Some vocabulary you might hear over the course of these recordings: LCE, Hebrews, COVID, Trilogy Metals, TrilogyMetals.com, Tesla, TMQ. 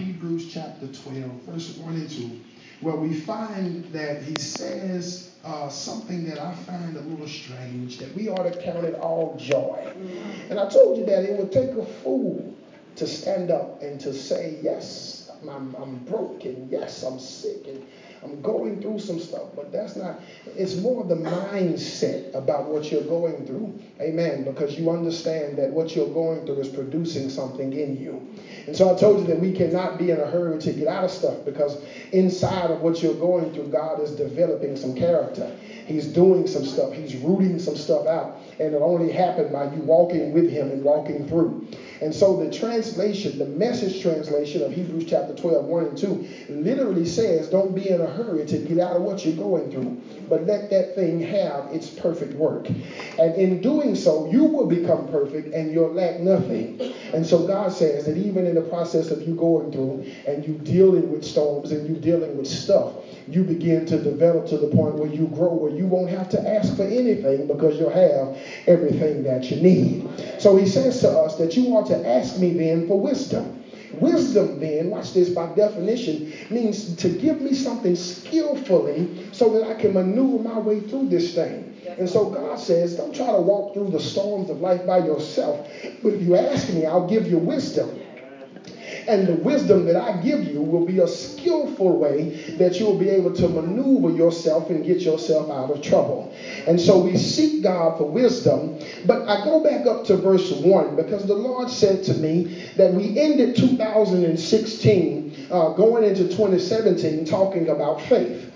Hebrews chapter 12, verse 1 and 2, where we find that he says something that I find a little strange, that we ought to count it all joy. And I told you that it would take a fool to stand up and to say, yes, I'm broke, and yes, I'm sick, and I'm going through some stuff, but that's not, it's more the mindset about what you're going through, amen, because you understand that what you're going through is producing something in you. And so I told you that we cannot be in a hurry to get out of stuff, because inside of what you're going through, God is developing some character. He's doing some stuff. He's rooting some stuff out, and it'll only happen by you walking with him and walking through. And so the translation, the Message translation of Hebrews chapter 12, 1 and 2, literally says, don't be in a hurry to get out of what you're going through, but let that thing have its perfect work. And in doing so, you will become perfect and you'll lack nothing. And so God says that even in the process of you going through and you dealing with storms and you dealing with stuff, you begin to develop to the point where you grow, where you won't have to ask for anything because you'll have everything that you need. So he says to us that you ought to ask me then for wisdom. Wisdom then, watch this, by definition, means to give me something skillfully so that I can maneuver my way through this thing. And so God says, don't try to walk through the storms of life by yourself, but if you ask me, I'll give you wisdom. And the wisdom that I give you will be a skillful way that you'll be able to maneuver yourself and get yourself out of trouble. And so we seek God for wisdom. But I go back up to verse 1 because the Lord said to me that we ended 2016 going into 2017 talking about faith.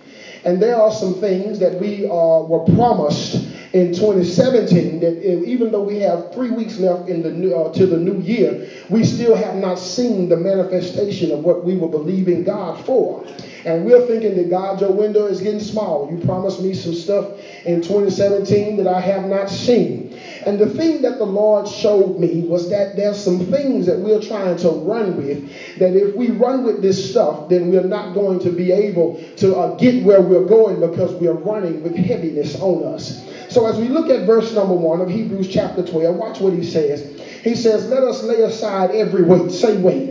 And there are some things that we were promised in 2017, that even though we have 3 weeks left in the to the new year, we still have not seen the manifestation of what we were believing God for. And we're thinking that God, your window is getting small. You promised me some stuff in 2017 that I have not seen. And the thing that the Lord showed me was that there's some things that we're trying to run with, that if we run with this stuff, then we're not going to be able to get where we're going because we're running with heaviness on us. So as we look at verse number 1 of Hebrews chapter 12, watch what he says. He says, let us lay aside every weight, say weight,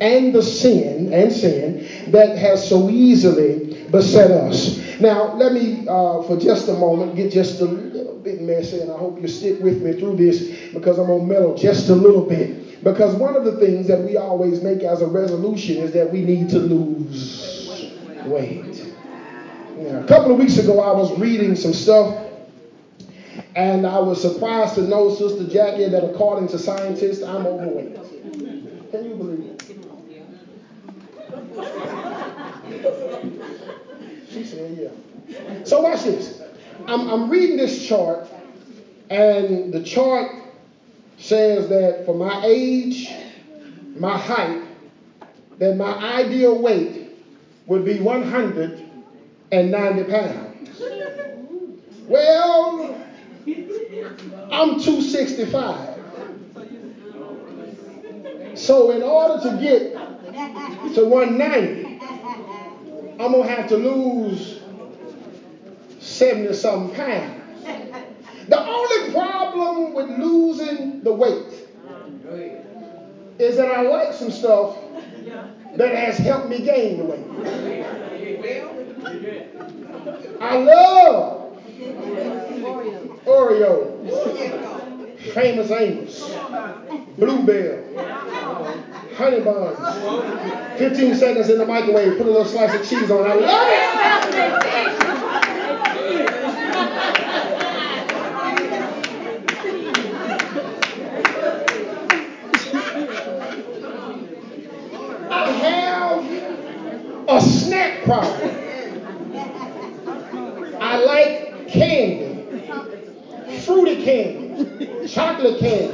and the sin that has so easily beset us. Now, let me, for just a moment, get just a little bit messy, and I hope you stick with me through this because I'm going to mellow just a little bit. Because one of the things that we always make as a resolution is that we need to lose weight. Now, a couple of weeks ago, I was reading some stuff. And I was surprised to know, Sister Jackie, that according to scientists, I'm overweight. Can you believe it? She said, yeah. So watch this. I'm reading this chart, and the chart says that for my age, my height, that my ideal weight would be 190 pounds. Well, I'm 265. So in order to get to 190, I'm going to have to lose 70-something pounds. The only problem with losing the weight is that I like some stuff that has helped me gain the weight. I love Oreo, Famous Amos, Bluebell, Honey Buns, 15 seconds in the microwave, put a little slice of cheese on. I love it. I have a snack problem. I like candy. Fruity candy, chocolate candy,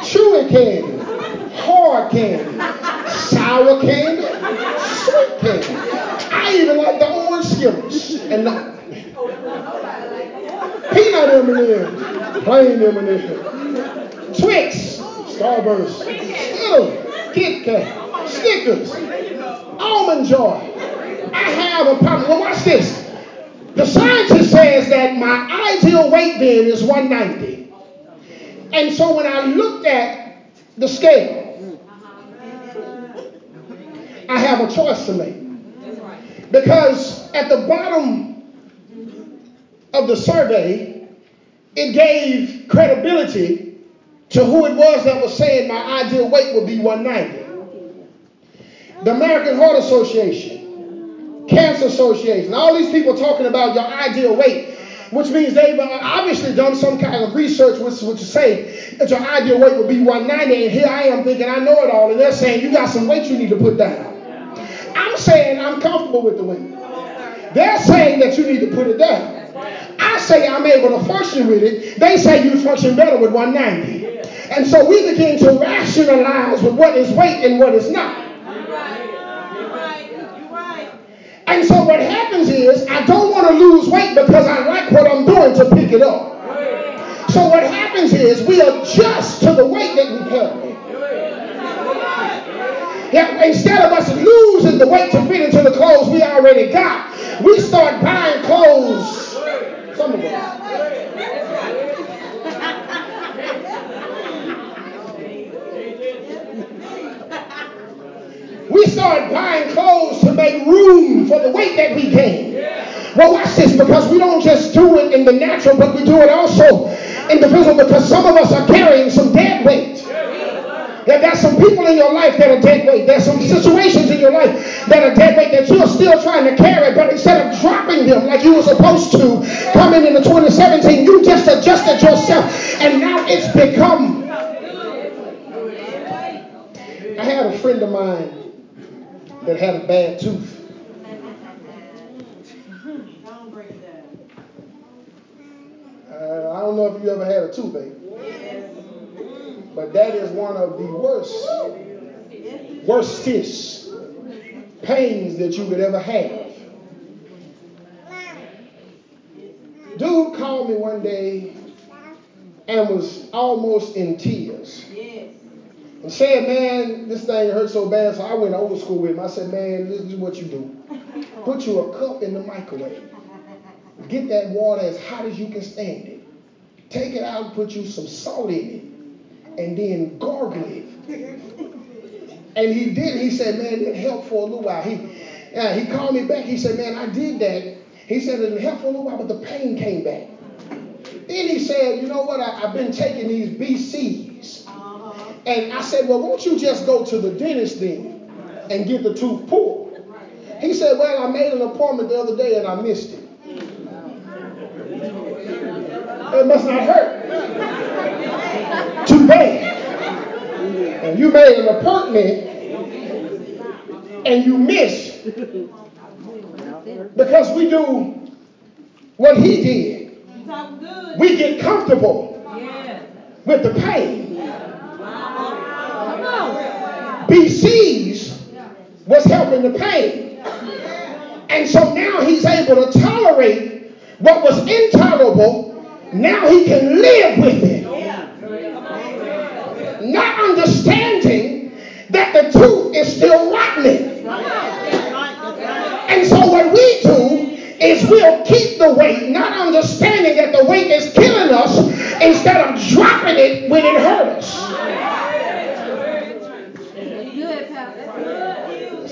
chewy candy, hard candy, sour candy, sweet candy. I even like the orange Skittles and the peanut M&M's, plain M&M's, Twix, Starburst, Skittles, Kit Kat, Snickers, Almond Joy. I have a problem. Well, watch this. The scientist says that my ideal weight then is 190. And so when I looked at the scale, I have a choice to make. That's right. Because at the bottom of the survey, it gave credibility to who it was that was saying my ideal weight would be 190. The American Heart Association, Cancer Association, all these people talking about your ideal weight, which means they've obviously done some kind of research which would say that your ideal weight would be 190, and here I am thinking I know it all, and they're saying you got some weight you need to put down. I'm saying I'm comfortable with the weight. They're saying that you need to put it down. I say I'm able to function with it. They say you function better with 190. And so we begin to rationalize with what is weight and what is not. And so what happens is I don't want to lose weight because I like what I'm doing to pick it up. So what happens is we adjust to the weight that we carry. Yeah, instead of us losing the weight to fit into the clothes we already got, we start buying clothes. Some of us. We start buying clothes to make room for the weight that we gain. Well, watch this, because we don't just do it in the natural, but we do it also in the physical, because some of us are carrying some dead weight. There's some people in your life that are dead weight. There's some situations in your life that are dead weight that you're still trying to carry, but instead of dropping them like you were supposed to coming into 2017, you just adjusted yourself, and now it's become. I had a friend of mine that had a bad tooth. I don't know if you ever had a toothache, but that is one of the worstest pains that you could ever have. Dude called me one day and was almost in tears. And said, man, this thing hurt so bad, so I went to old school with him. I said, man, this is what you do. Put you a cup in the microwave. Get that water as hot as you can stand it. Take it out and put you some salt in it. And then gargle it. And he did. He said, man, it helped for a little while. He called me back. He said, man, I did that. He said, it helped for a little while, but the pain came back. Then he said, you know what, I've been taking these BCs. And I said, well, won't you just go to the dentist then and get the tooth pulled? He said, well, I made an appointment the other day and I missed it. It must not hurt. Too bad. And you made an appointment and you missed. Because we do what he did. We get comfortable with the pain. BC's was helping the pain. And so now he's able to tolerate what was intolerable. Now he can live with it. Not understanding that the tooth is still rotting. And so what we do is we'll keep the weight, not understanding that the weight is killing us, instead of dropping it when it hurts.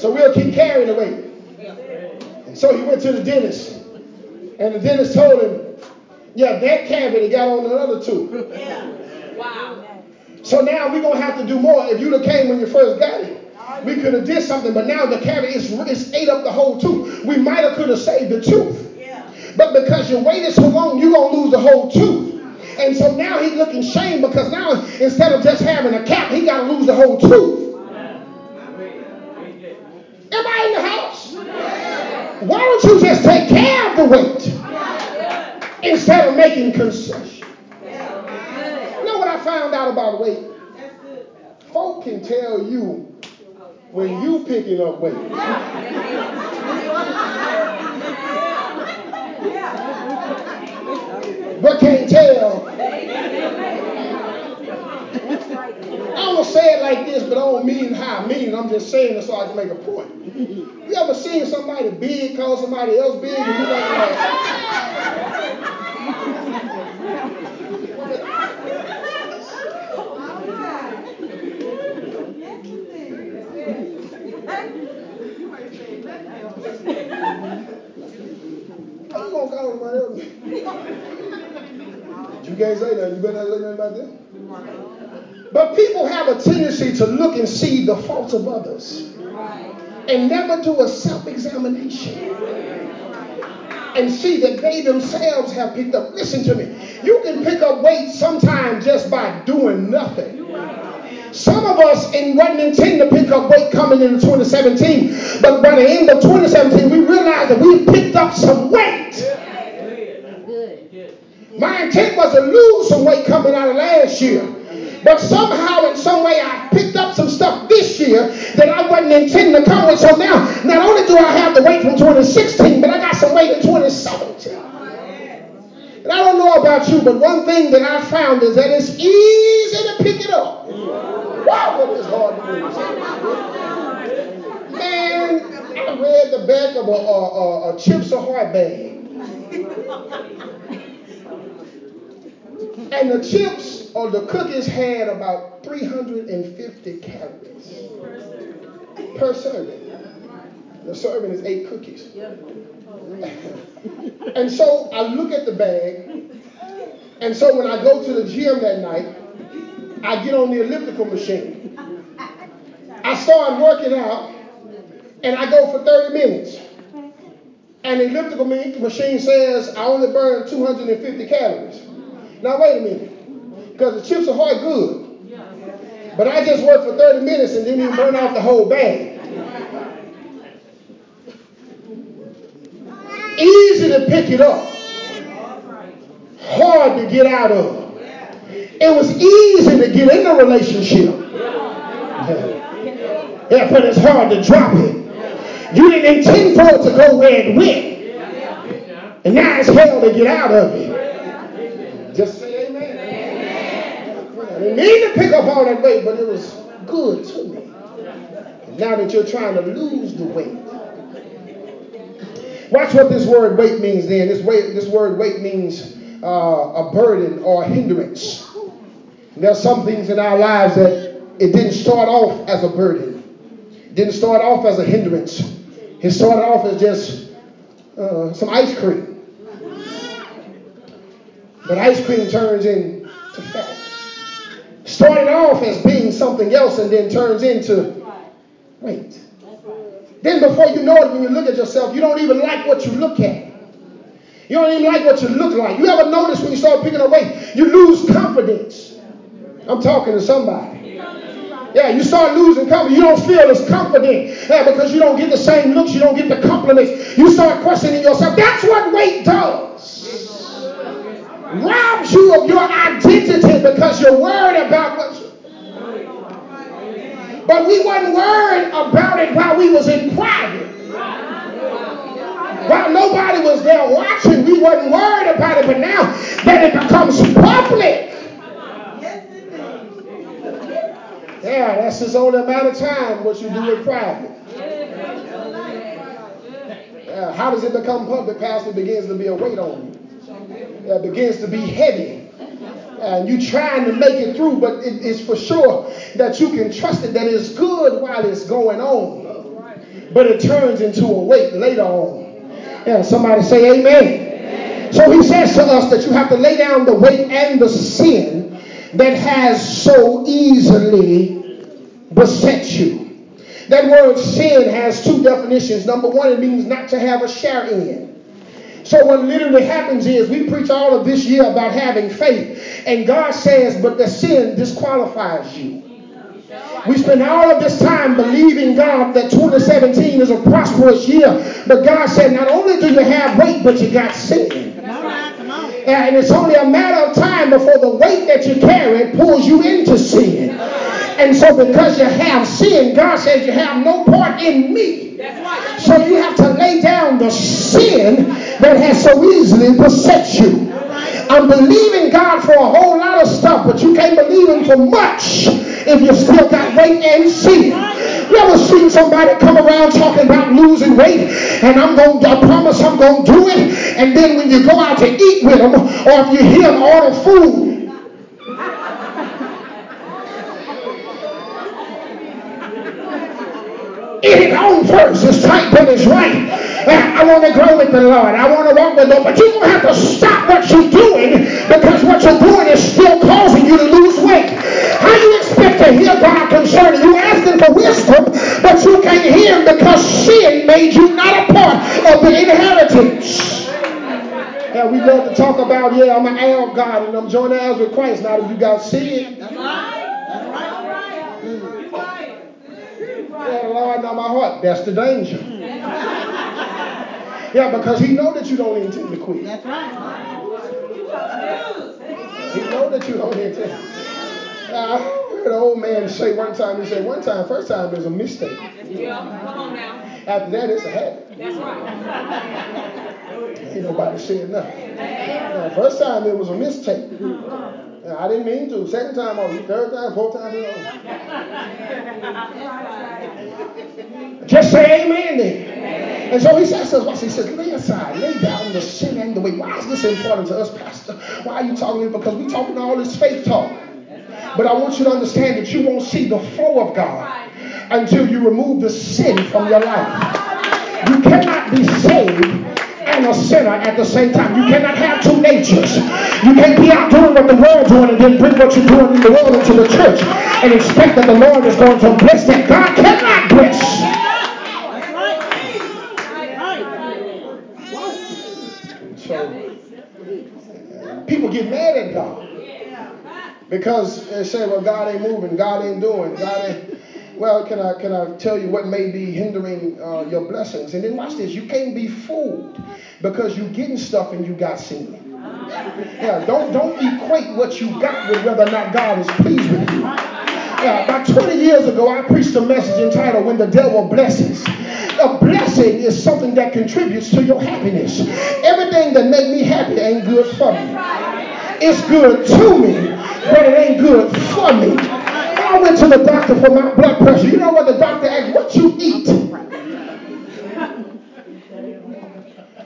So we'll keep carrying the weight. And so he went to the dentist. And the dentist told him, yeah, that cavity got on another tooth. Yeah. Wow. So now we're going to have to do more. If you'd have came when you first got it, we could have did something. But now the cavity is ate up the whole tooth. We might have could have saved the tooth. Yeah. But because you waited so long, you're going to lose the whole tooth. And so now he's looking shame because now instead of just having a cap, he got to lose the whole tooth. Everybody in the house, why don't you just take care of the weight instead of making concessions? You know what I found out about weight? Folk can tell you when you picking up weight. But can't tell. I don't say it like this, but I don't mean how I mean it. I'm just saying it so I can make a point. You ever seen somebody big call somebody else big and you like You can't say nothing. You better not say nothing about them. But people have a tendency to look and see the faults of others and never do a self-examination and see that they themselves have picked up. Listen to me. You can pick up weight sometimes just by doing nothing. Some of us wasn't intending to pick up weight coming into 2017, but by the end of 2017, we realized that we picked up some weight. My intent was to lose some weight coming out of last year, but somehow in some way I picked up some stuff this year that I wasn't intending to come with. So now, not only do I have the weight from 2016, but I got some weight in 2017. And I don't know about you, but one thing that I found is that it's easy to pick it up. Wow, it is hard to do. Man, I read the back of a Chips Ahoy bag. And the chips or the cookies had about 350 calories per serving. The serving is 8 cookies. And so I look at the bag, and so when I go to the gym that night, I get on the elliptical machine. I start working out, and I go for 30 minutes. And the elliptical machine says I only burned 250 calories. Now, wait a minute, because the chips are hard good, but I just worked for 30 minutes and didn't even burn out the whole bag. Easy to pick it up, hard to get out of. It was easy to get in a relationship, but it's hard to drop it. You didn't intend for it to go where it went, and now it's hell to get out of it. Just say amen. I didn't mean to pick up all that weight, but it was good to me. And now that you're trying to lose the weight. Watch what this word weight means then. This word weight means a burden or a hindrance. And there are some things in our lives that it didn't start off as a burden. It didn't start off as a hindrance. It started off as just some ice cream. But ice cream turns into fat. Started off as being something else and then turns into weight. Then before you know it, when you look at yourself, you don't even like what you look at. You don't even like what you look like. You ever notice when you start picking up weight, you lose confidence. I'm talking to somebody. Yeah, you start losing confidence. You don't feel as confident because you don't get the same looks. You don't get the compliments. You start questioning yourself. That's what weight does. Robs you of your identity because you're worried about what you... But we wasn't worried about it while we was in private. While nobody was there watching, we wasn't worried about it. But now that it becomes public, yeah, that's just only amount of time what you do in private. Yeah, how does it become public, Pastor? It begins to be a weight on you. That begins to be heavy, and you're trying to make it through, but it is for sure that you can trust it, that it's good while it's going on, but it turns into a weight later on. Yeah, somebody say amen. Amen. So he says to us that you have to lay down the weight and the sin that has so easily beset you. That word sin has 2 definitions. Number 1, it means not to have a share in. So what literally happens is we preach all of this year about having faith. And God says, but the sin disqualifies you. We spend all of this time believing God that 2017 is a prosperous year. But God said, not only do you have weight, but you got sin. And it's only a matter of time before the weight that you carry pulls you into sin. And so because you have sin, God says you have no part in me. So you have to lay down the sin that has so easily beset you. I'm believing God for a whole lot of stuff, but you can't believe him for much if you still got weight and sin. You ever seen somebody come around talking about losing weight, and I promise I'm going to do it, and then when you go out to eat with them, or if you hear them order food, eat it on first. It's tight, but it's right. I want to grow with the Lord. I want to walk with the Lord. But you're going to have to stop what you're doing, because what you're doing is still causing you to lose weight. How do you expect to hear God concerning you? Asking for wisdom, but you can't hear him because sin made you not a part of the inheritance. Yeah, we love to talk about, yeah, I'm an heir of God and I'm joined heirs with Christ. Now that you got sin. That's right. That's right. You're right. Yeah, Lord, now my heart. That's the danger. Yeah, because he know that you don't intend to quit. That's right. He know that you don't intend. I heard an old man say one time, he said, first time is a mistake. Yeah, come on now. After that, it's a habit. That's right. Ain't nobody said nothing. Now, first time, it was a mistake. Now, I didn't mean to. Second time, I was, third time, fourth time, it was. Just say amen then. And so he says, lay aside, lay down the sin and the weight. Why is this important to us, Pastor? Why are you talking? Because we're talking all this faith talk. But I want you to understand that you won't see the flow of God until you remove the sin from your life. You cannot be saved and a sinner at the same time. You cannot have two natures. You can't be out doing what the world doing and then bring what you're doing in the world into the church and expect that the Lord is going to bless that. God cannot bless. So people get mad at God because they say, well, God ain't moving, God ain't doing, God ain't. Well, can I tell you what may be hindering your blessings? And then watch this. You can't be fooled because you getting stuff and you got sin. Yeah, don't equate what you got with whether or not God is pleased with you. Yeah, about 20 years ago, I preached a message entitled "When the Devil Blesses." A blessing is something that contributes to your happiness. Everything that make me happy ain't good for me. It's good to me, but it ain't good for me. I went to the doctor for my blood pressure. You know what the doctor asked? What you eat?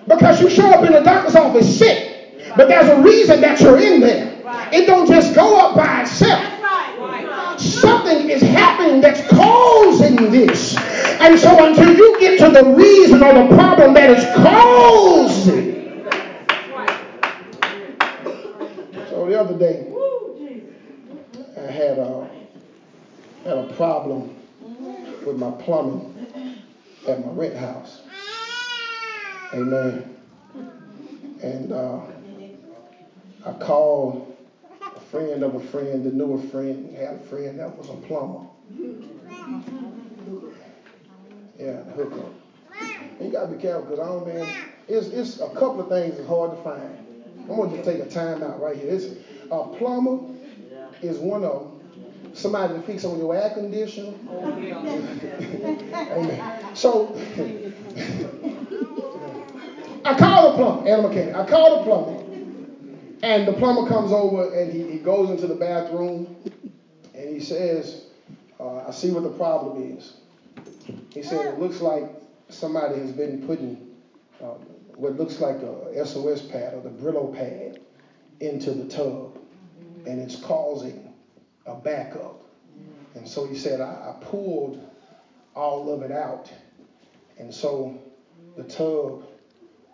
Because you show up in the doctor's office sick, but there's a reason that you're in there. It don't just go up by itself. Something is happening that's causing this. And so until you get to the reason or the problem that is causing. So the other day, I had a problem with my plumbing at my rent house. Amen. And I called a friend of a friend that knew a friend, had a friend that was a plumber. Yeah, the hookup. You gotta be careful because I don't, man, it's a couple of things that's hard to find. I'm gonna just take a time out right here. It's a plumber is one of them. Somebody to fix on your air conditioner. Amen. So I call the plumber, and mechanic. I call the plumber, and the plumber comes over and he goes into the bathroom and he says, I see what the problem is. He said, it looks like somebody has been putting what looks like a SOS pad or the Brillo pad into the tub, and it's causing a backup. And so he said, I pulled all of it out. And so the tub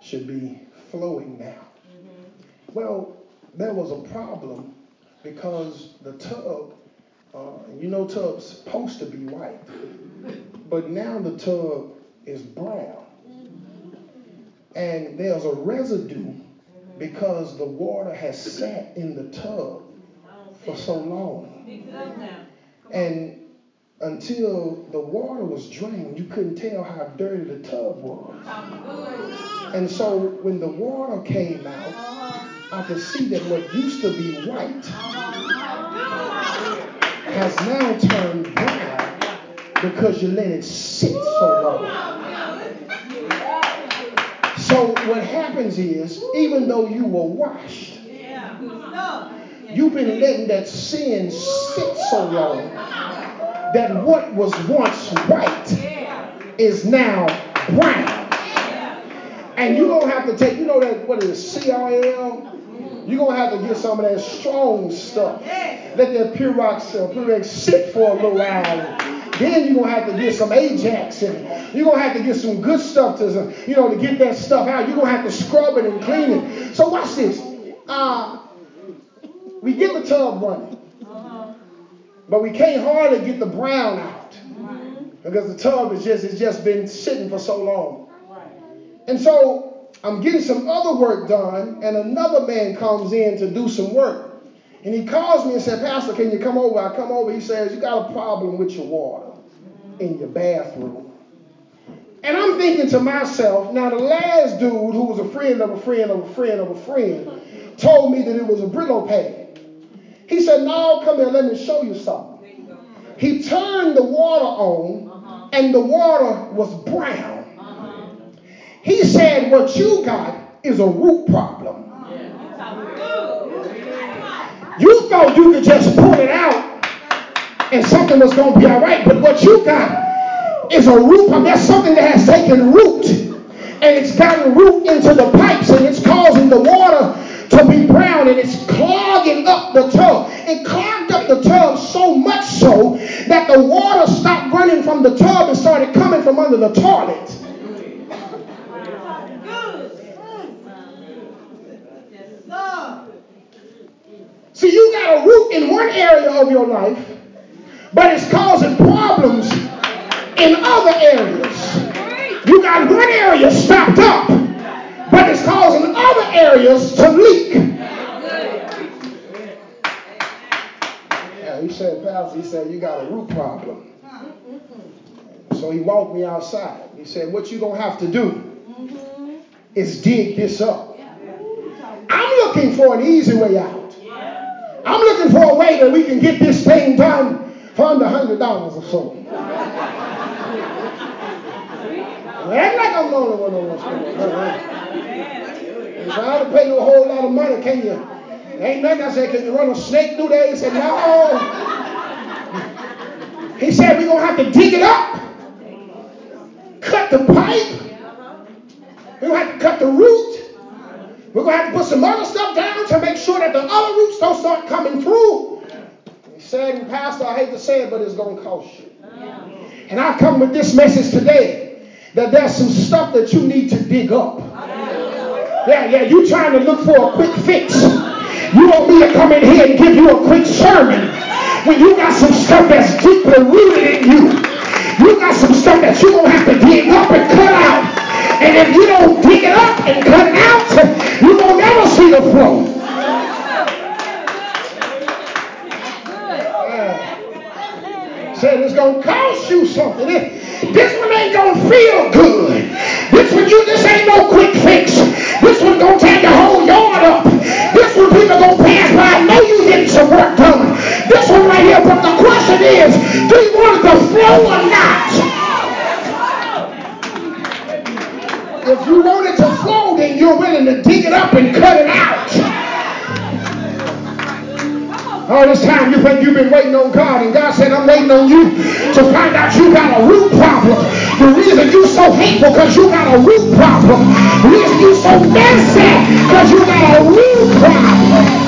should be flowing now. Mm-hmm. Well, there was a problem because the tub, tub's supposed to be white, but now the tub is brown. And there's a residue because the water has sat in the tub for so long. And until the water was drained, you couldn't tell how dirty the tub was. And so when the water came out, I could see that what used to be white has now turned brown because you let it sit so long. So what happens is, even though you were washed, you've been letting that sin sit so long that what was once white is now brown. And you're going to have to take, you know that, what is it, CRM? You're going to have to get some of that strong stuff. Let that Pyrex sit for a little while. Then you're going to have to get some Ajax in it. You're going to have to get some good stuff to, you know, to get that stuff out. You're going to have to scrub it and clean it. So watch this. We get the tub running, but we can't hardly get the brown out because the tub is it's just been sitting for so long. And so I'm getting some other work done, and another man comes in to do some work. And he calls me and said, "Pastor, can you come over?" I come over. He says, "You got a problem with your water in your bathroom." And I'm thinking to myself, now the last dude who was a friend of a friend of a friend of a friend told me that it was a Brillo pad. He said, "No, come here, let me show you something." He turned the water on and the water was brown. He said, "What you got is a root problem. You thought you could just pull it out and something was going to be all right, but what you got is a root. That's something that has taken root, and it's gotten root into the pipes, and it's causing the water to be brown, and it's clogging up the tub." It clogged up the tub so much so that the water stopped running from the tub and started coming from under the toilet. See, you got a root in one area of your life, but it's causing problems in other areas. You got one area stopped up, but it's causing other areas to leak. Yeah, he said, "Pastor," he said, "you got a root problem." So he walked me outside. He said, "What you gonna have to do is dig this up." I'm looking for an easy way out. I'm looking for a way that we can get this thing done for under $100 or so. Act like I'm the only one on what's going on. If I don't pay you a whole lot of money, can you? Ain't nothing. I said, "Can you run a snake through there?" He said, "No." He said, "We're going to have to dig it up, cut the pipe, we're going to have to cut the root. We're going to have to put some other stuff down to make sure that the other roots don't start coming through." He said, "Pastor, I hate to say it, but it's going to cost you." Yeah. And I come with this message today that there's some stuff that you need to dig up. Yeah, you trying to look for a quick fix. You want me to come in here and give you a quick sermon when you got some stuff that's deeply rooted in you. You got some stuff that you're going to have to dig up and cut out. And if you don't dig it up and cut it out, you won't never see the flow. Said it's going to cost you something. This one ain't going to feel good. This ain't no quick fix. This one's going to take the whole yard up. This one people going to pass by. I know you getting some work done. This one right here. But the question is, do you want the flow or not? If you want it to flow, then you're willing to dig it up and cut it out. All this time you think you've been waiting on God, and God said, "I'm waiting on you to find out you got a root problem." The reason you're so hateful, because you got a root problem. The reason you're so messy, because you got a root problem.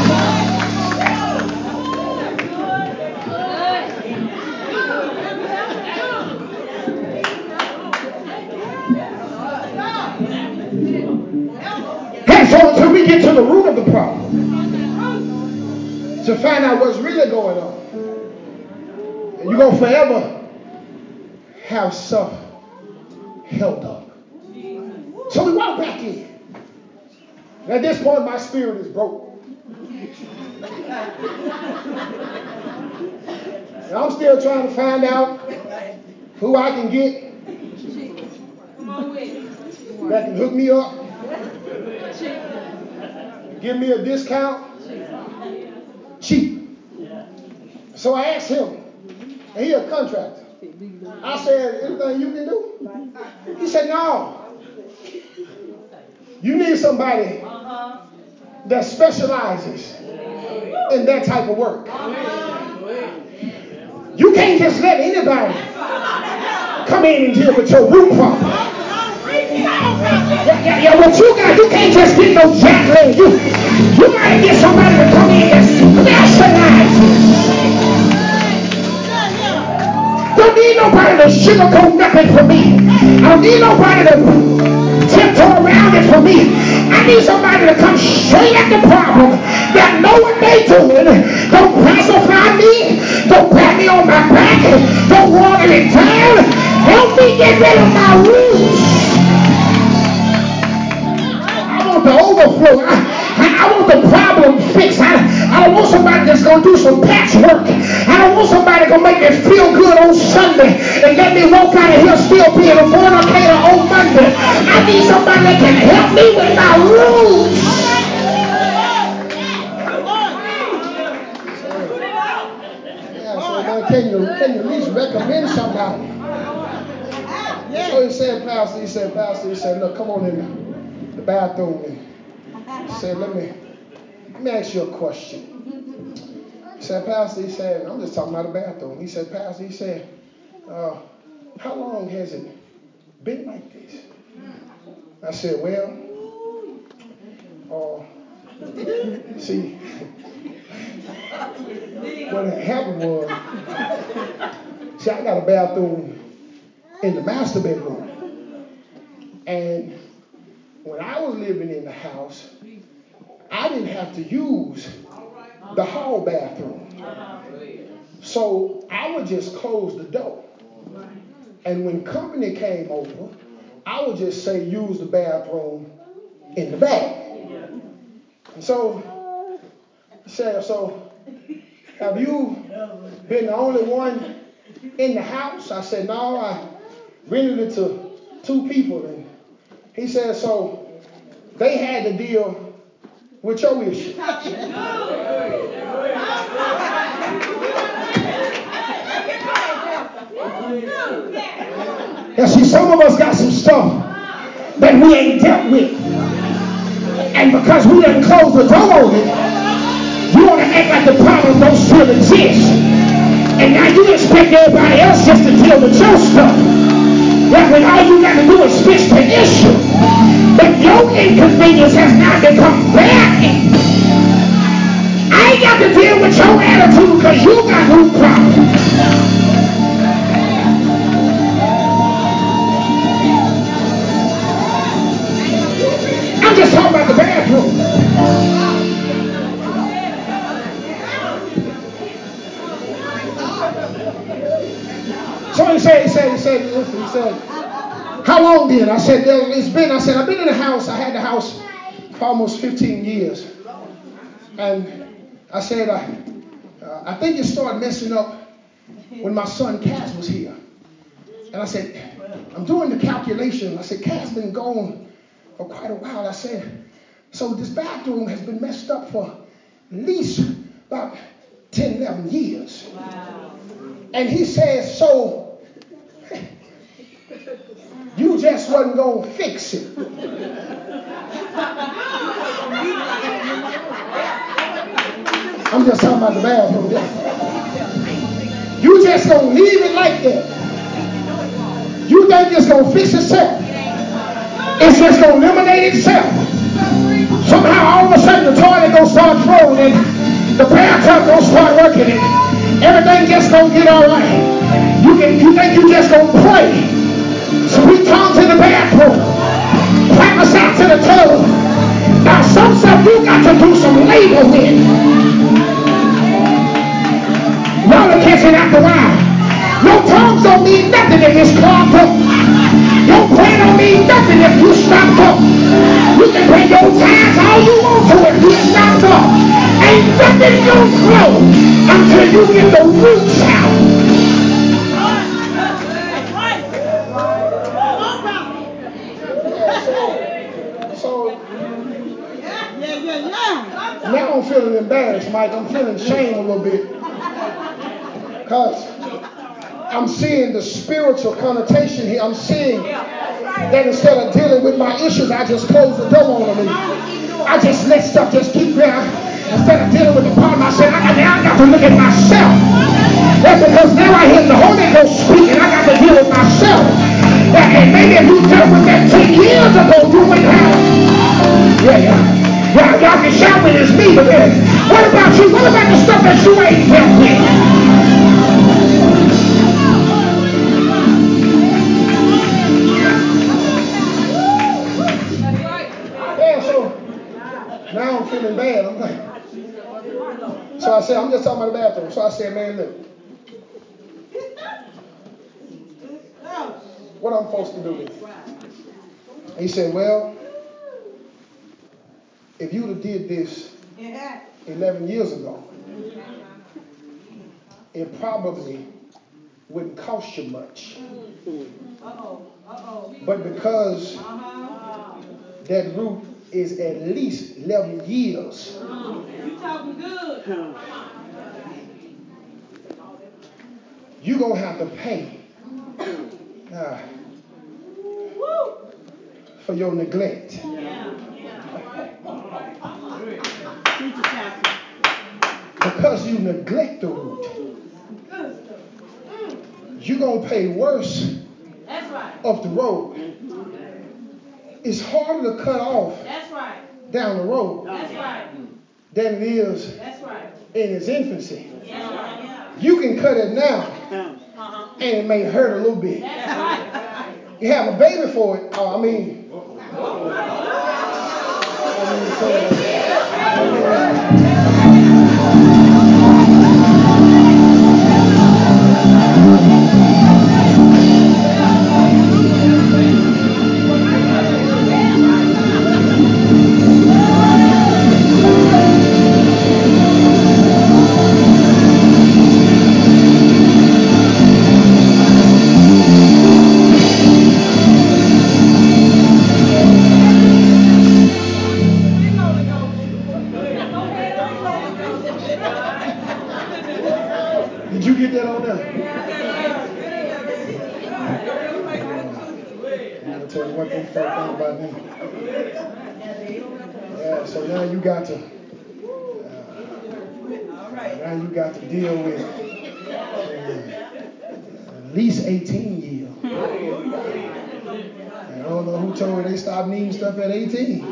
And so until we get to the root of the problem, to find out what's really going on, and you're going to forever have stuff held up. So we walk back in. And at this point, my spirit is broken. And I'm still trying to find out who I can get that can hook me up, give me a discount, cheap. So I asked him, and he a contractor. I said, "Anything you can do?" He said, "No. You need somebody that specializes in that type of work. You can't just let anybody come in and deal with your root problem." Yeah, what you got, you can't just get no jackleg. You gotta get somebody to come in that specializes. The don't need nobody to sugarcoat nothing for me. I don't need nobody to tiptoe around it for me. I need somebody to come straight at the problem, that know what they doing. Don't classify me. Don't pat me on my back. Don't walk me down. Help me get rid of my roots. I want the overflow. I want the problem fixed. I don't want somebody that's going to do some patchwork. I don't want somebody going to make me feel good on Sunday and let me walk out of here still being a fornicator on Monday. I need somebody that can help me with my rules. Yeah, so now can you at least recommend somebody? So he said, Pastor, look, come on in the bathroom. He said, let me ask you a question. He said, Pastor, I'm just talking about the bathroom. He said, Pastor, how long has it been like this? I said, see, what happened was, I got a bathroom in the master bedroom. And when I was living in the house, I didn't have to use the hall bathroom. So I would just close the door. And when company came over, I would just say, use the bathroom in the back. And so I said, have you been the only one in the house? I said, no, I rented it to two people. And he said, so they had to deal with your issue. Yeah, see, some of us got some stuff that we ain't dealt with. And because we didn't close the door on it, you want to act like the problem don't still exist. And now you expect everybody else just to deal with your stuff. That when all you got to do is fix the issue. But your inconvenience has now become their inconvenience. I ain't got to deal with your attitude because you got root problems. I'm just talking about the bathroom. So he said, how long then? I said, I've been in the house. I had the house for almost 15 years. And I said, I think it started messing up when my son Cass was here. And I said, I'm doing the calculation. I said, Cass been gone for quite a while. I said, so this bathroom has been messed up for at least about 10, 11 years. Wow. And he says, so you just wasn't gonna fix it. I'm just talking about the bathroom. You just gonna leave it like that. You think it's gonna fix itself? It's just gonna eliminate itself. Somehow, all of a sudden, the toilet gonna start flowing, and the bathtub gonna start working, and everything just gonna get all right. You think you just gonna pray? Speak tongues in the bathroom. Prophesy to the tub. Now some stuff you got to do some labor with. Y'all are catching after a while. Your tongues don't mean nothing if it's clogged up. Your prayer don't mean nothing if you stopped up. You can pay your tithes all you want to if you stopped up. Ain't nothing gonna flow until you get the roots out. Now I'm feeling embarrassed, Mike. I'm feeling shame a little bit. Because I'm seeing the spiritual connotation here. I'm seeing that instead of dealing with my issues, I just close the door on them. I just let stuff just keep there. Instead of dealing with the problem, I said, now I got to look at myself. That's because now I hear the Holy Ghost speak and I got to deal with myself. And maybe if you dealt with that 10 years ago, you wouldn't have. Yeah. Y'all can shout when it's me, but then what about you? What about the stuff that you ain't dealt with? man, I'm like, so I said, I'm just talking about the bathroom. So I said, man, look, what I'm supposed to do is, he said, well, if you would have did this 11 years ago, it probably wouldn't cost you much. But because that root is at least 11 years. You talking good. You're going to have to pay for your neglect. Because you neglect the root, you're going to pay worse off the road. It's harder to cut off down the road than it is in its infancy. You can cut it now, and it may hurt a little bit. You have a baby for it. Now you got to deal with at least 18 years. I don't know who told me they stopped needing stuff at 18.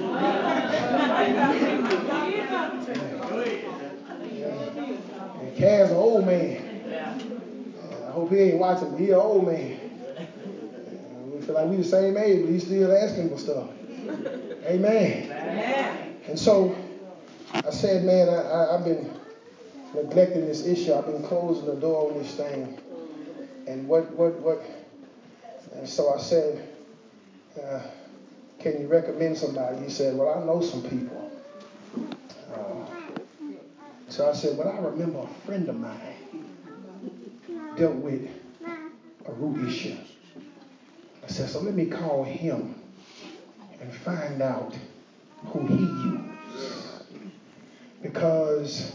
And Kaz, an old man. I hope he ain't watching. He an old man. We feel like we the same age, but he's still asking for stuff. Amen. And so I said, man, I've been neglecting this issue. I've been closing the door on this thing. And what? And so I said, can you recommend somebody? He said, well, I know some people. So I said, well, I remember a friend of mine dealt with a root issue. I said, so let me call him and find out who he used. Because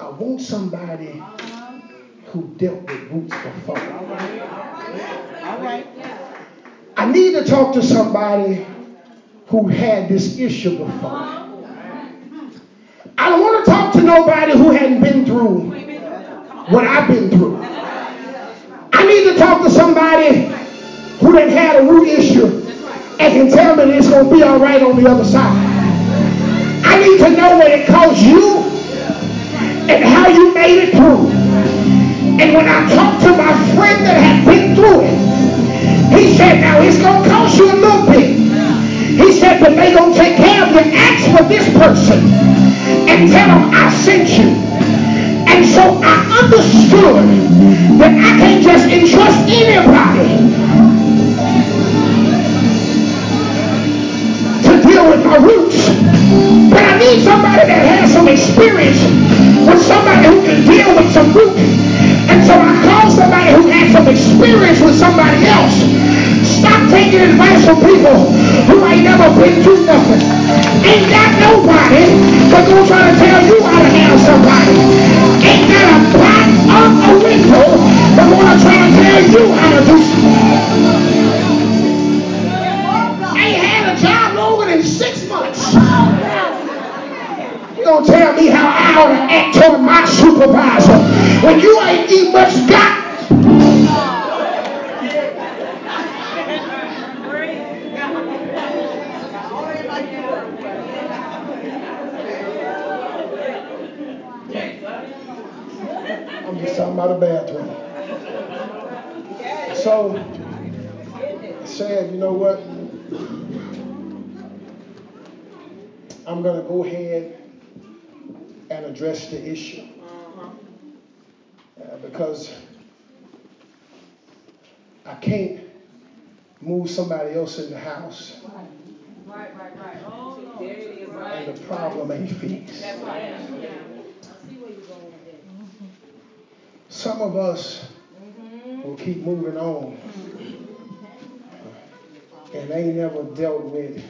I want somebody who dealt with roots before. All right. I need to talk to somebody who had this issue before. I don't want to talk to nobody who hadn't been through what I've been through. I need to talk to somebody who done had a root issue and can tell me that it's going to be all right on the other side. I need to know what it cost you and how you made it through. And when I talked to my friend that had been through it, he said, now it's going to cost you a little bit. He said, but they're going to take care of you. Ask for this person and tell them I sent you. And so I understood that I can't just entrust anybody to deal with my roots. But I need somebody that has some experience with somebody who can deal with some root. And so I called somebody who had some experience with somebody else. Stop taking advice from people who ain't never been through nothing. Ain't got nobody that's gonna try to tell you how to handle somebody. Ain't got a pot up a window that's gonna try to tell you how to do something. Ain't had a job longer than 6 months. Don't tell me how I ought to act toward my supervisor when you ain't even much got. I'm just talking about a bathroom. So I said, you know what? I'm going to go ahead and address the issue. Because I can't move somebody else in the house. Right. Oh, no. There it is, right. And the problem ain't fixed. That's right. Yeah. I see where you're going with that. Some of us will keep moving on and they never dealt with it.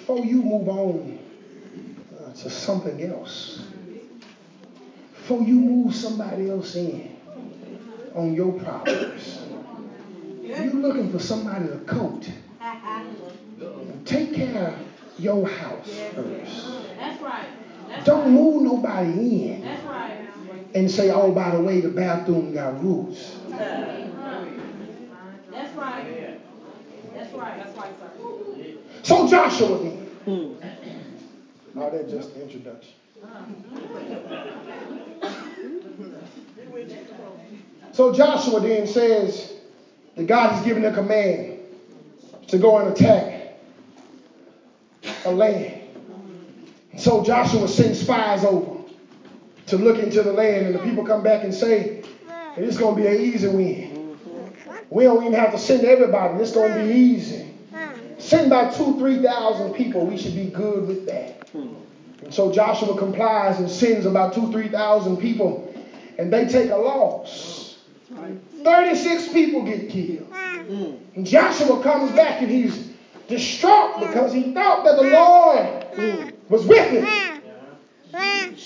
Before you move on to something else, before you move somebody else in on your problems, you're looking for somebody to coat. Take care of your house first. That's right. Don't move nobody in and say, oh, by the way, the bathroom got roots. That's right. That's right. That's right, sir. So Joshua then. Now that's just the introduction. So Joshua then says that God has given a command to go and attack a land. So Joshua sends spies over to look into the land, and the people come back and say, hey, it's going to be an easy win. We don't even have to send everybody. It's going to be easy. Send about 2,000-3,000 people. We should be good with that. And so Joshua complies and sends about 2,000-3,000 people, and they take a loss. 36 people get killed. And Joshua comes back, and he's distraught because he thought that the Lord was with him. He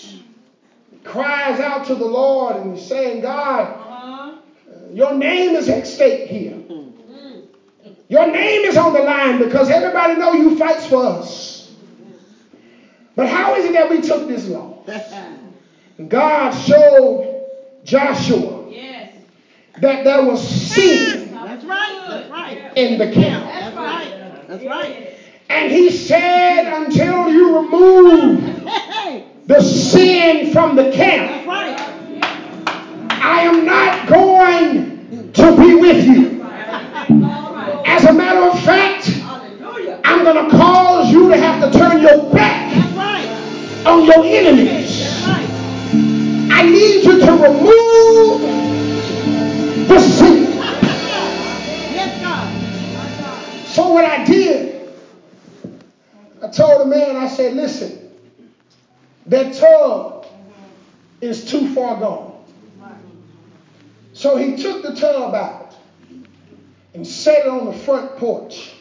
cries out to the Lord and he's saying, God, your name is at stake here. Your name is on the line because everybody knows you fights for us. But how is it that we took this law? God showed Joshua that there was sin in the camp. That's right. And he said, until you remove the sin from the camp, I am not going to be with you. As a matter of fact, I'm going to cause you to have to turn your back on your enemies. I need you to remove the sin. So what I did, I told the man, I said, listen, that tub is too far gone. So he took the tub out and set it on the front porch.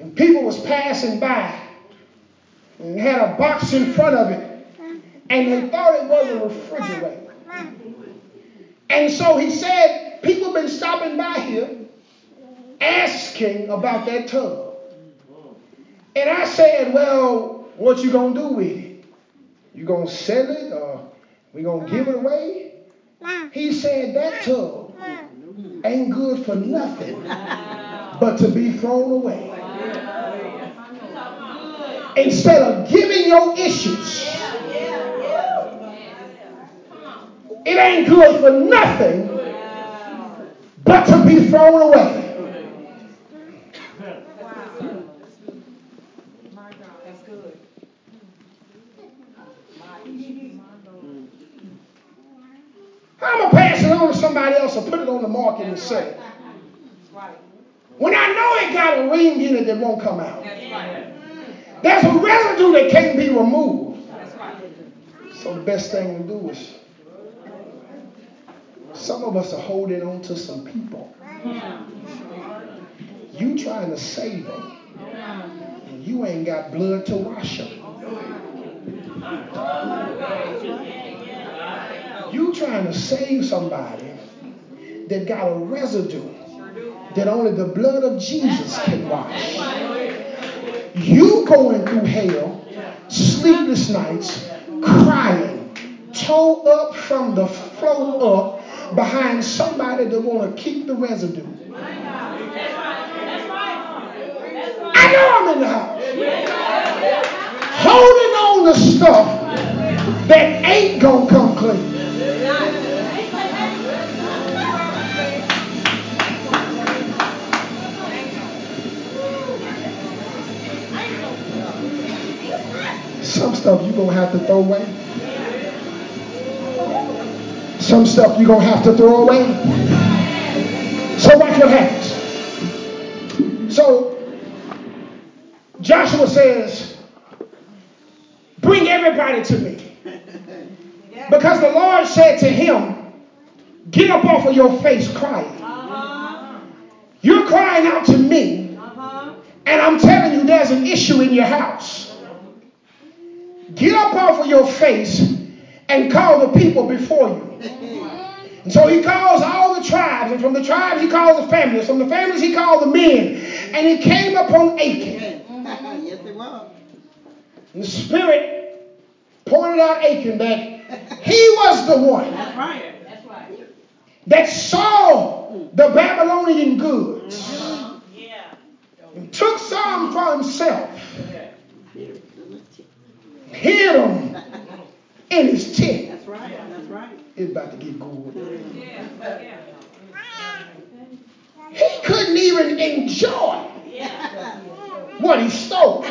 And people was passing by and had a box in front of it. And they thought it was a refrigerator. And so he said, people been stopping by here asking about that tub. And I said, well, what you going to do with it? You going to sell it or we going to give it away? He said, that tub ain't good for nothing but to be thrown away. Instead of giving your issues, it ain't good for nothing but to be thrown away. I'm going to pass it on to somebody else and put it on the market and sell it. When I know it got a ring in it that won't come out. There's a residue that can't be removed. So the best thing to do is, some of us are holding on to some people. You trying to save them. And you ain't got blood to wash them. You trying to save somebody that got a residue that only the blood of Jesus can wash. You going through hell, sleepless nights, crying, toe up from the floor up behind somebody that want to keep the residue. I know I'm in the house. Holding on to stuff that ain't going to come clean. you're going to have to throw away. Some stuff you're going to have to throw away. So watch what happens. So Joshua says, bring everybody to me. Because the Lord said to him, get up off of your face crying. You're crying out to me. And I'm telling you there's an issue in your house. Get up off of your face and call the people before you. And so he calls all the tribes, and from the tribes he calls the families, from the families he called the men, and it came upon Achan. Yes, it was. And the Spirit pointed out Achan that he was the one that saw the Babylonian goods. And took some for himself, hid them in his tent. That's right. That's right. It's about to get good. Yeah. He couldn't even enjoy what he stole.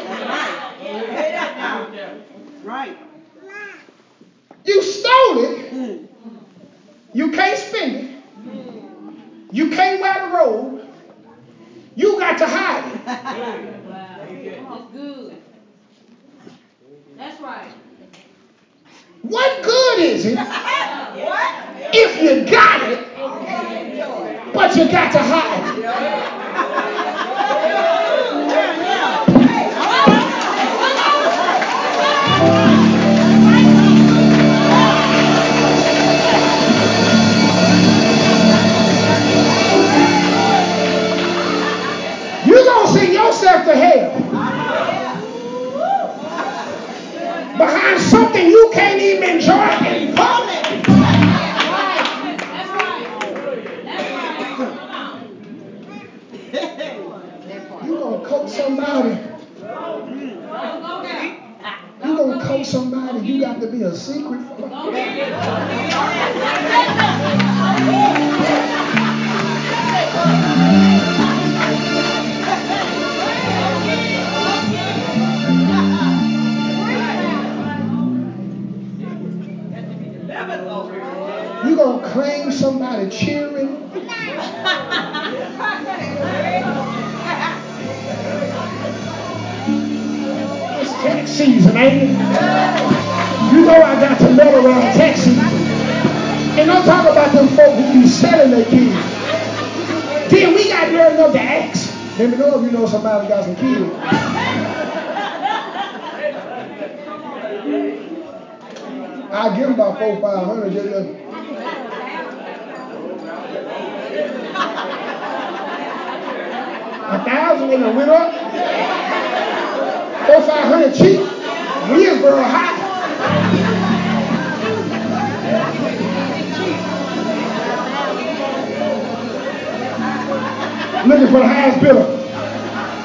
Right. You stole it. You can't spend it. You can't wear the robe. You got to hide it. Wow. That's good. That's right. What good is it if you got it, but you got to hide it? Yourself to hell behind something you can't even enjoy in public. That's right. You're going to coach somebody. You're going to coach somebody. You got to be a secret. You're going to claim somebody cheering. It's tax season, ain't it? You know I got to let around tax season. And I'm talking about them folk who be selling their kids. Then we got to learn enough to ask. Let me know if you know somebody got some kids. I give them about 400 or 500. $1,000 when it went up. 400 or 500 cheap. We is real hot. Looking for the highest bidder.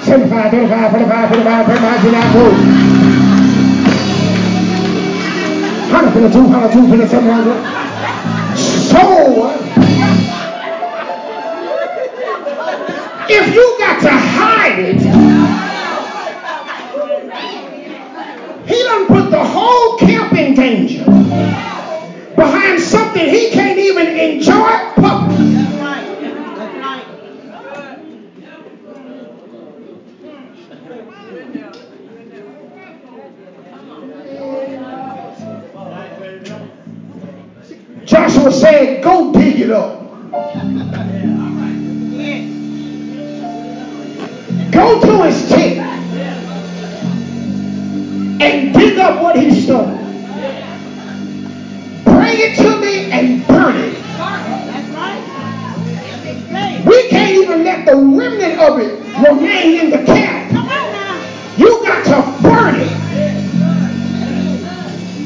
75, 35, 45, 45, 35, 39, 40. 100 for the 200, 200 for the 700. So, if you got to hide it, he done put the whole camp in danger behind something he can't even enjoy publicly. Joshua said, go dig it up. Go to his tent and dig up what he stole. Bring it to me and burn it. We can't even let the remnant of it remain in the camp. You got to burn it.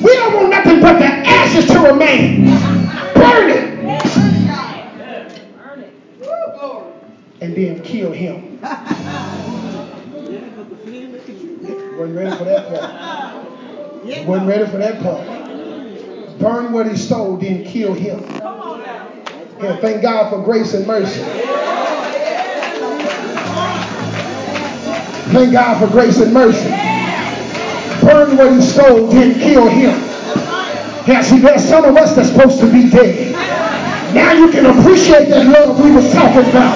We don't want nothing but the ashes to remain. And then kill him. Wasn't ready for that part. Wasn't ready for that part. Burn what he stole, then kill him. Yeah, thank God for grace and mercy. Thank God for grace and mercy. burn what he stole didn't kill him. Now see, there's some of us that's supposed to be dead. Now you can appreciate that love we was talking about.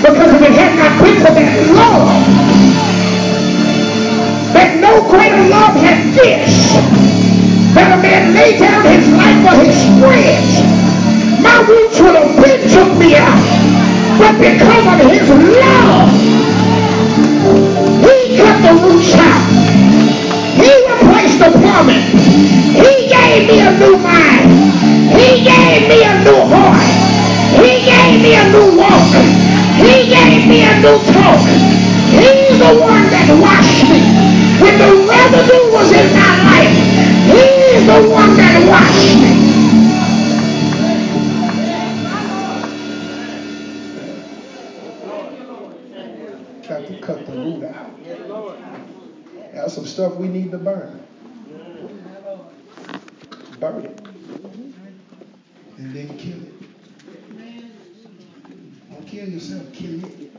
Because if it had not been for that love, that no greater love had this, that a man laid down his life for his friends. My roots would have been took me out. But because of his love, he cut the roots out. He replaced the plumbing. He gave me a new mind. He gave me a new heart. He gave me a new walk. He gave me a new talk. He's the one that washed me. When the residue was in my life, he's the one that washed me. Got to cut the root out. That's some stuff we need to burn. Burn it. And then kill it. Don't kill yourself, kill it.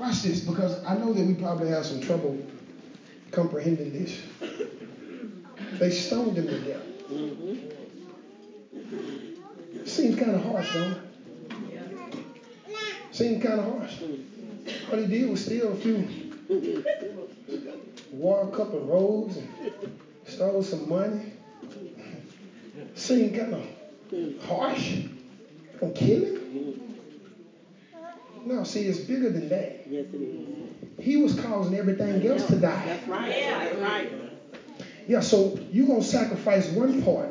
Watch this, because I know that we probably have some trouble comprehending this. They stoned him to death. Seems kind of harsh, don't it? Seemed kind of harsh. What he did was steal a few. Wore a couple of robes and stole some money. Seemed kind of harsh. Gonna kill him? No, see, it's bigger than that. Yes, it is. He was causing everything else to die. That's right. Yeah, that's right. Yeah, so you're gonna sacrifice one part.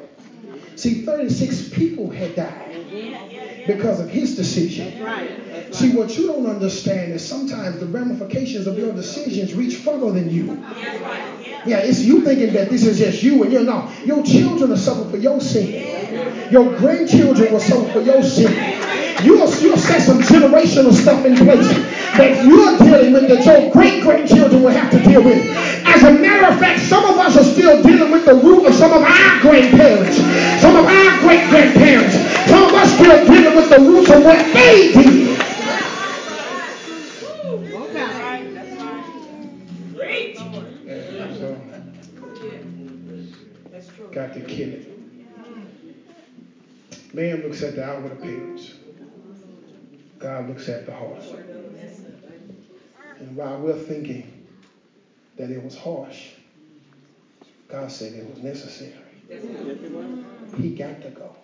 See, 36 people had died because of his decision. That's right. That's right. See, what you don't understand is sometimes the ramifications of your decisions reach further than you. That's right. Yeah, it's you thinking that this is just you and you're not. Your children are suffering for your sin. Your grandchildren will suffer for your sin. You'll set some generational stuff in place that you're dealing with that your great-grandchildren will have to deal with. As a matter of fact, some of us are still dealing with the root of some of our grandparents, some of our great-grandparents. Some of us still dealing with the roots of what they did. Got to kill it. Man looks at the outward appearance. God looks at the heart. And while we're thinking that it was harsh, God said it was necessary. He got to go.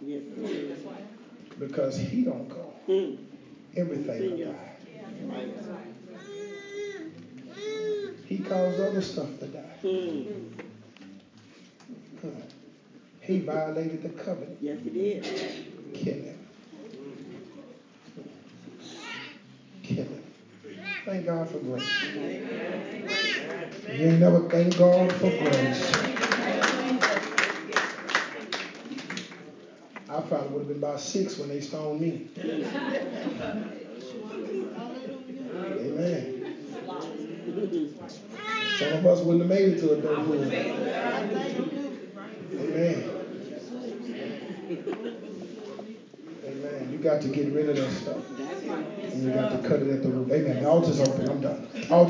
Because he don't go, everything will die. He caused other stuff to die. He violated the covenant. Yes, he did. Kill him. Kill him. Thank God for grace. You ain't never thank God for grace. I probably would have been about 6 when they stoned me. Amen. Some of us wouldn't have made it to adulthood. Amen. Amen. You got to get rid of that stuff. And you got to cut it at the root. Amen. The altar's open. I'm done.